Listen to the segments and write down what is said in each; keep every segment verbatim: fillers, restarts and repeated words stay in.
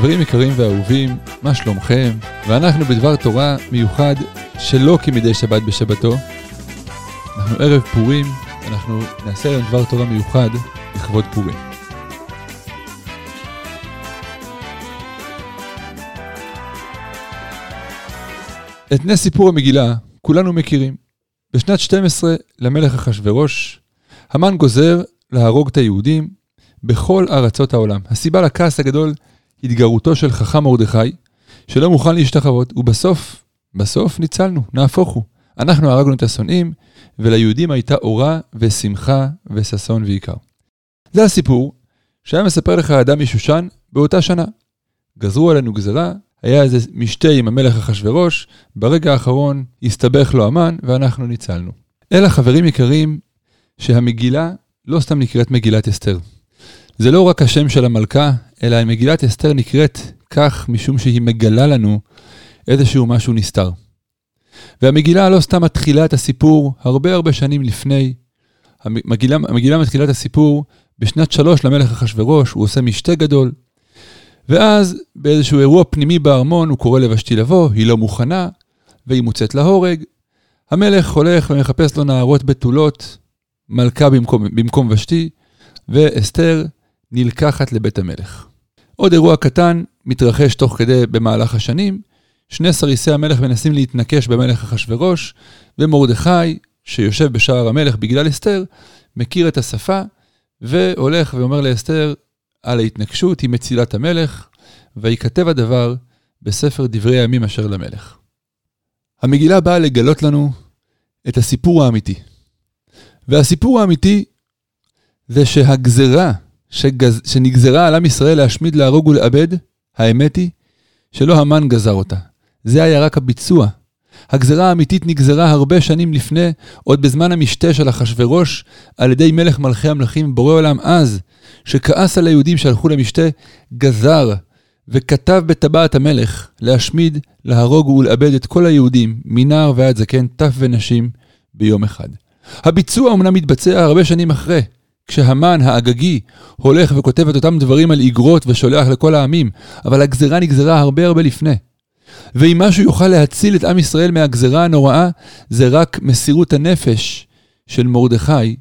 חברים יקרים ואהובים, מה שלומכם? ואנחנו בדבר תורה מיוחד שלא כמדי שבת בשבתו. אנחנו ערב פורים, אנחנו נעשה להם דבר תורה מיוחד לכבוד פורים. את נס סיפור המגילה כולנו מכירים. בשנת שתים עשרה למלך אחשוורוש, המן גוזר להרוג את היהודים בכל ארצות העולם. הסיבה לכעס הגדול התגרותו של חכם מרדכי, שלא מוכן להשתחוות, ובסוף, בסוף ניצלנו, נהפוך הוא. אנחנו הרגנו את השונאים, וליהודים הייתה אורה ושמחה וששון ועיקר. זה הסיפור שהיה מספר לך האדם משושן באותה שנה. גזרו עלינו גזרה, היה איזה משתה עם המלך אחשוורוש, ברגע האחרון הסתבך לו המן, ואנחנו ניצלנו. אלה חברים יקרים שהמגילה לא סתם נקראת מגילת אסתר. זה לא רק השם של המלכה, אלא מגילת אסתר נקראת כך משום שהיא מגלה לנו איזשהו משהו נסתר. והמגילה לא סתם מתחילה את הסיפור הרבה הרבה שנים לפני. המגילה, המגילה מתחילה את הסיפור בשנת שלוש למלך אחשוורוש, הוא עושה משתה גדול. ואז באיזשהו אירוע פנימי בארמון הוא קורא לבשתי לבוא, היא לא מוכנה והיא מוצאת להורג. המלך הולך ומחפש לו נערות בתולות, מלכה במקום, במקום בשתי, ואסתר נלקחת לבית המלך. עוד אירוע קטן מתרחש תוך כדי במהלך השנים, שני שריסי המלך מנסים להתנקש במלך אחשוורוש, ומרדכי שיושב בשער המלך בגלל אסתר, מכיר את השפה, והולך ואומר לאסתר על ההתנקשות, היא מצילת המלך, וייכתב הדבר בספר דברי הימים אשר למלך. המגילה באה לגלות לנו את הסיפור האמיתי. והסיפור האמיתי זה שהגזרה שגז... שנגזרה על עם ישראל להשמיד, להרוג ולאבד, האמת היא שלא המן גזר אותה. זה היה רק הביצוע. הגזרה האמיתית נגזרה הרבה שנים לפני, עוד בזמן המשתה של אחשוורוש, על ידי מלך מלכי המלכים, בורא עולם אז, שכעס על היהודים שהלכו למשתה, גזר וכתב בטבעת המלך להשמיד, להרוג ולאבד את כל היהודים, מנער ועד זקן, טף ונשים, ביום אחד. הביצוע אמנם מתבצע הרבה שנים אחרי, כשהמן האגגי הולך וכותב את אותם דברים על איגרות ושולח לכל העמים, אבל הגזרה נגזרה הרבה הרבה לפני. ואם משהו יוכל להציל את עם ישראל מהגזרה הנוראה, זה רק מסירות הנפש של מרדכי,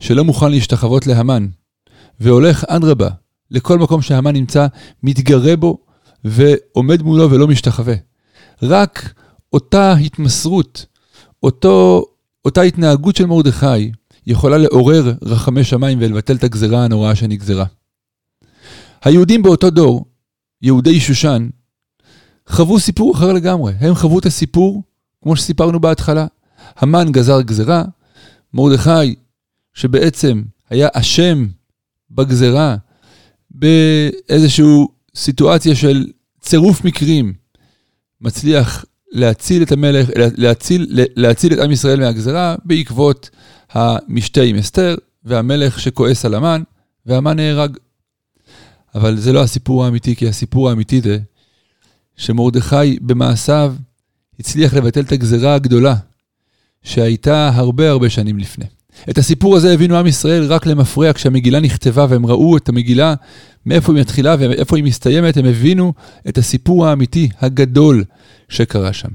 שלא מוכן להשתחוות להמן, והולך אדרבה לכל מקום שהמן נמצא, מתגרה בו ועומד מולו ולא משתחווה. רק אותה התמסרות, אותו, אותה התנהגות של מרדכי, יכולה לעורר רחמי שמיים ולבטל את הגזרה הנוראה שנגזרה. היהודים באותו דור, יהודי שושן, חוו סיפור אחר לגמרי. הם חוו את הסיפור כמו שסיפרנו בהתחלה. המן גזר גזרה, מרדכי שבעצם היה אשם בגזרה, באיזשהו סיטואציה של צירוף מקרים, מצליח להציל את המלך, להציל, להציל את עם ישראל מהגזרה בעקבות המשתה עם אסתר, והמלך שכועס על המן, והמן נהרג. אבל זה לא הסיפור האמיתי, כי הסיפור האמיתי זה שמרדכי במעשיו הצליח לבטל את הגזרה הגדולה, שהייתה הרבה הרבה שנים לפני. את הסיפור הזה הבינו עם ישראל רק למפרע, כשהמגילה נכתבה והם ראו את המגילה, מאיפה היא מתחילה ואיפה היא מסתיימת, הם הבינו את הסיפור האמיתי הגדול שקרה שם.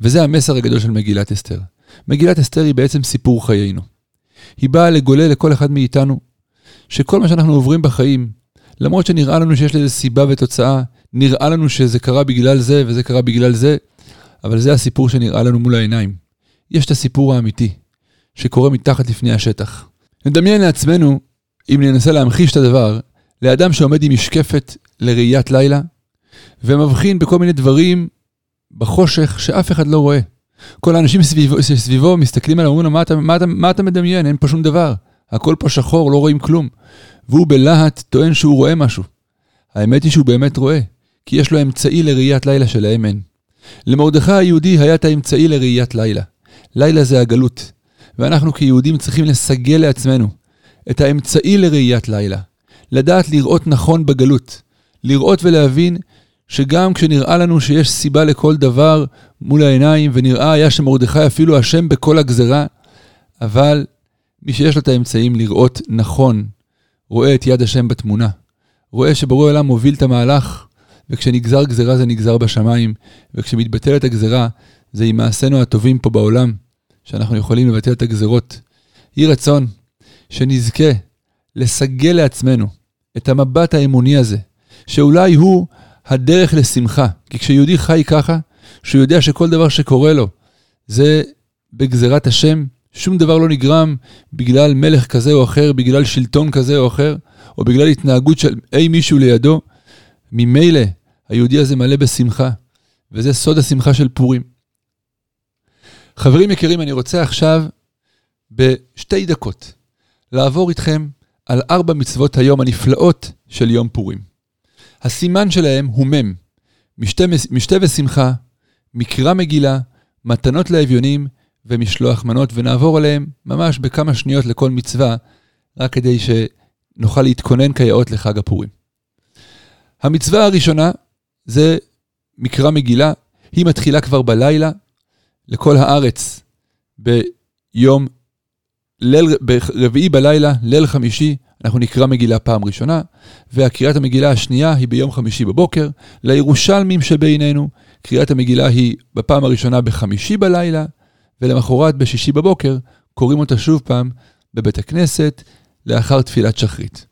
וזה המסר הגדול של מגילת אסתר. מגילת אסתר היא בעצם סיפור חיינו. היא באה לגולל לכל אחד מאיתנו, שכל מה שאנחנו עוברים בחיים, למרות שנראה לנו שיש לזה סיבה ותוצאה, נראה לנו שזה קרה בגלל זה וזה קרה בגלל זה, אבל זה הסיפור שנראה לנו מול העיניים. יש את הסיפור האמיתי, שקורה מתחת לפני השטח. נדמיין לעצמנו, אם ננסה להמחיש את הדבר, לאדם שעומד עם משקפת לראיית לילה, ומבחין בכל מיני דברים בחושך שאף אחד לא רואה. כל האנשים סביבו, סביבו מסתכלים עליו, אומרים לו, מה אתה, מה אתה, מה אתה מדמיין? אין פה שום דבר. הכל פה שחור, לא רואים כלום. והוא בלהט טוען שהוא רואה משהו. האמת היא שהוא באמת רואה, כי יש לו אמצעי לראיית לילה שלהם אין. למרדכי היהודי היה את האמצעי לראיית לילה. לילה זה הגלות. ואנחנו כיהודים צריכים לסגל לעצמנו את האמצעי לראיית לילה. לדעת לראות נכון בגלות. לראות ולהבין שגם כשנראה לנו שיש סיבה לכל דבר מול העיניים, ונראה היה שמרדכי אפילו אשם בכל הגזרה, אבל מי שיש לו את האמצעים לראות נכון, רואה את יד השם בתמונה, רואה שבורא עולם מוביל את המהלך, וכשנגזר גזרה זה נגזר בשמיים, וכשמתבטלת הגזרה זה עם מעשינו הטובים פה בעולם, שאנחנו יכולים לבטל את הגזרות. יהי רצון שנזכה לסגל לעצמנו את המבט האמוני הזה, שאולי הוא הדרך לשמחה, כי כשיהודי חי ככה, שהוא יודע שכל דבר שקורה לו, זה בגזרת השם, שום דבר לא נגרם בגלל מלך כזה או אחר, בגלל שלטון כזה או אחר, או בגלל התנהגות של אי מישהו לידו, ממילא היהודי הזה מלא בשמחה, וזה סוד השמחה של פורים. חברים יקרים, אני רוצה עכשיו בשתי דקות לעבור איתכם על ארבע מצוות היום הנפלאות של יום פורים. הסימן שלהם הוא מם, משתה, משתה ושמחה, מקרא מגילה, מתנות לאביונים ומשלוח מנות, ונעבור עליהם ממש בכמה שניות לכל מצווה, רק כדי שנוכל להתכונן כיאות לחג הפורים. המצווה הראשונה זה מקרא מגילה, היא מתחילה כבר בלילה, לכל הארץ ביום ליל רביעי בלילה, ליל חמישי, אנחנו נקרא מגילה פעם ראשונה, והקריאת המגילה השנייה היא ביום חמישי בבוקר, לירושלמים שבינינו, קריאת המגילה היא בפעם הראשונה בחמישי בלילה, ולמחרת בשישי בבוקר קוראים אותה שוב פעם בבית הכנסת, לאחר תפילת שחרית.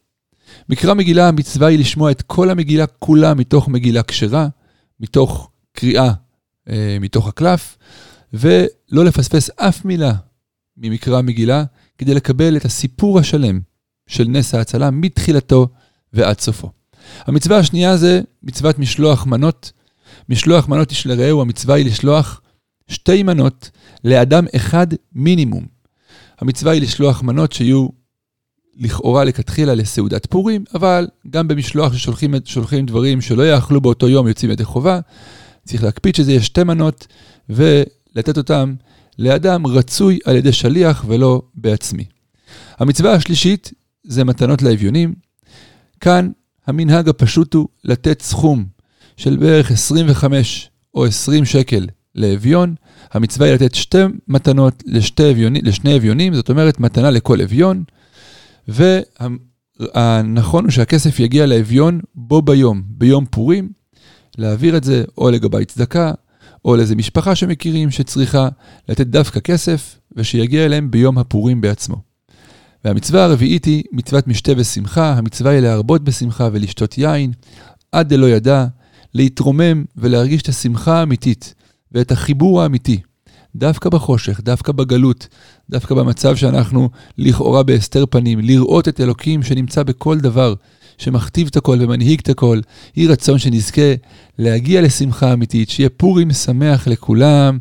מקרא מגילה, המצווה היא לשמוע את כל המגילה כולה מתוך מגילה כשרה, מתוך קריאה, אה, מתוך הקלף, ולא לפספס אף מילה ממקרא מגילה, כדי לקבל את הסיפור השלם של נס ההצלה מתחילתו ועד סופו. המצווה השנייה זה מצוות משלוח מנות. משלוח מנות יש לרעהו, המצווה היא לשלוח שתי מנות לאדם אחד מינימום. המצווה היא לשלוח מנות שיהיו לכאורה לכתחילה לסעודת פורים, אבל גם במשלוח ששולחים שולחים דברים שלא יאכלו באותו יום יוצאים ידי חובה, צריך להקפיד שזה יהיה שתי מנות, ולתת אותם לאדם רצוי על ידי שליח ולא בעצמי. המצווה השלישית זה מתנות לאביונים. כאן המנהג הפשוט הוא לתת סכום של בערך עשרים וחמש או עשרים שקל לאביון. המצווה היא לתת שתי מתנות לשתי אביונים, לשני אביונים, זאת אומרת מתנה לכל אביון, והנכון הוא שהכסף יגיע לאביון בו ביום, ביום פורים, להעביר את זה או לגבי צדקה, או לאיזו משפחה שמכירים שצריכה לתת דווקא כסף, ושיגיע אליהם ביום הפורים בעצמו. והמצווה הרביעית היא מצוות משתה ושמחה, המצווה היא להרבות בשמחה ולשתות יין, עד דלא ידע, להתרומם ולהרגיש את השמחה האמיתית, ואת החיבור האמיתי, דווקא בחושך, דווקא בגלות, דווקא במצב שאנחנו לכאורה בהסתר פנים, לראות את אלוקים שנמצא בכל דבר, שמכתיב את הכל ומנהיג את הכל. יהי רצון שנזכה להגיע לשמחה אמיתית, שיהיה פורים שמח לכולם.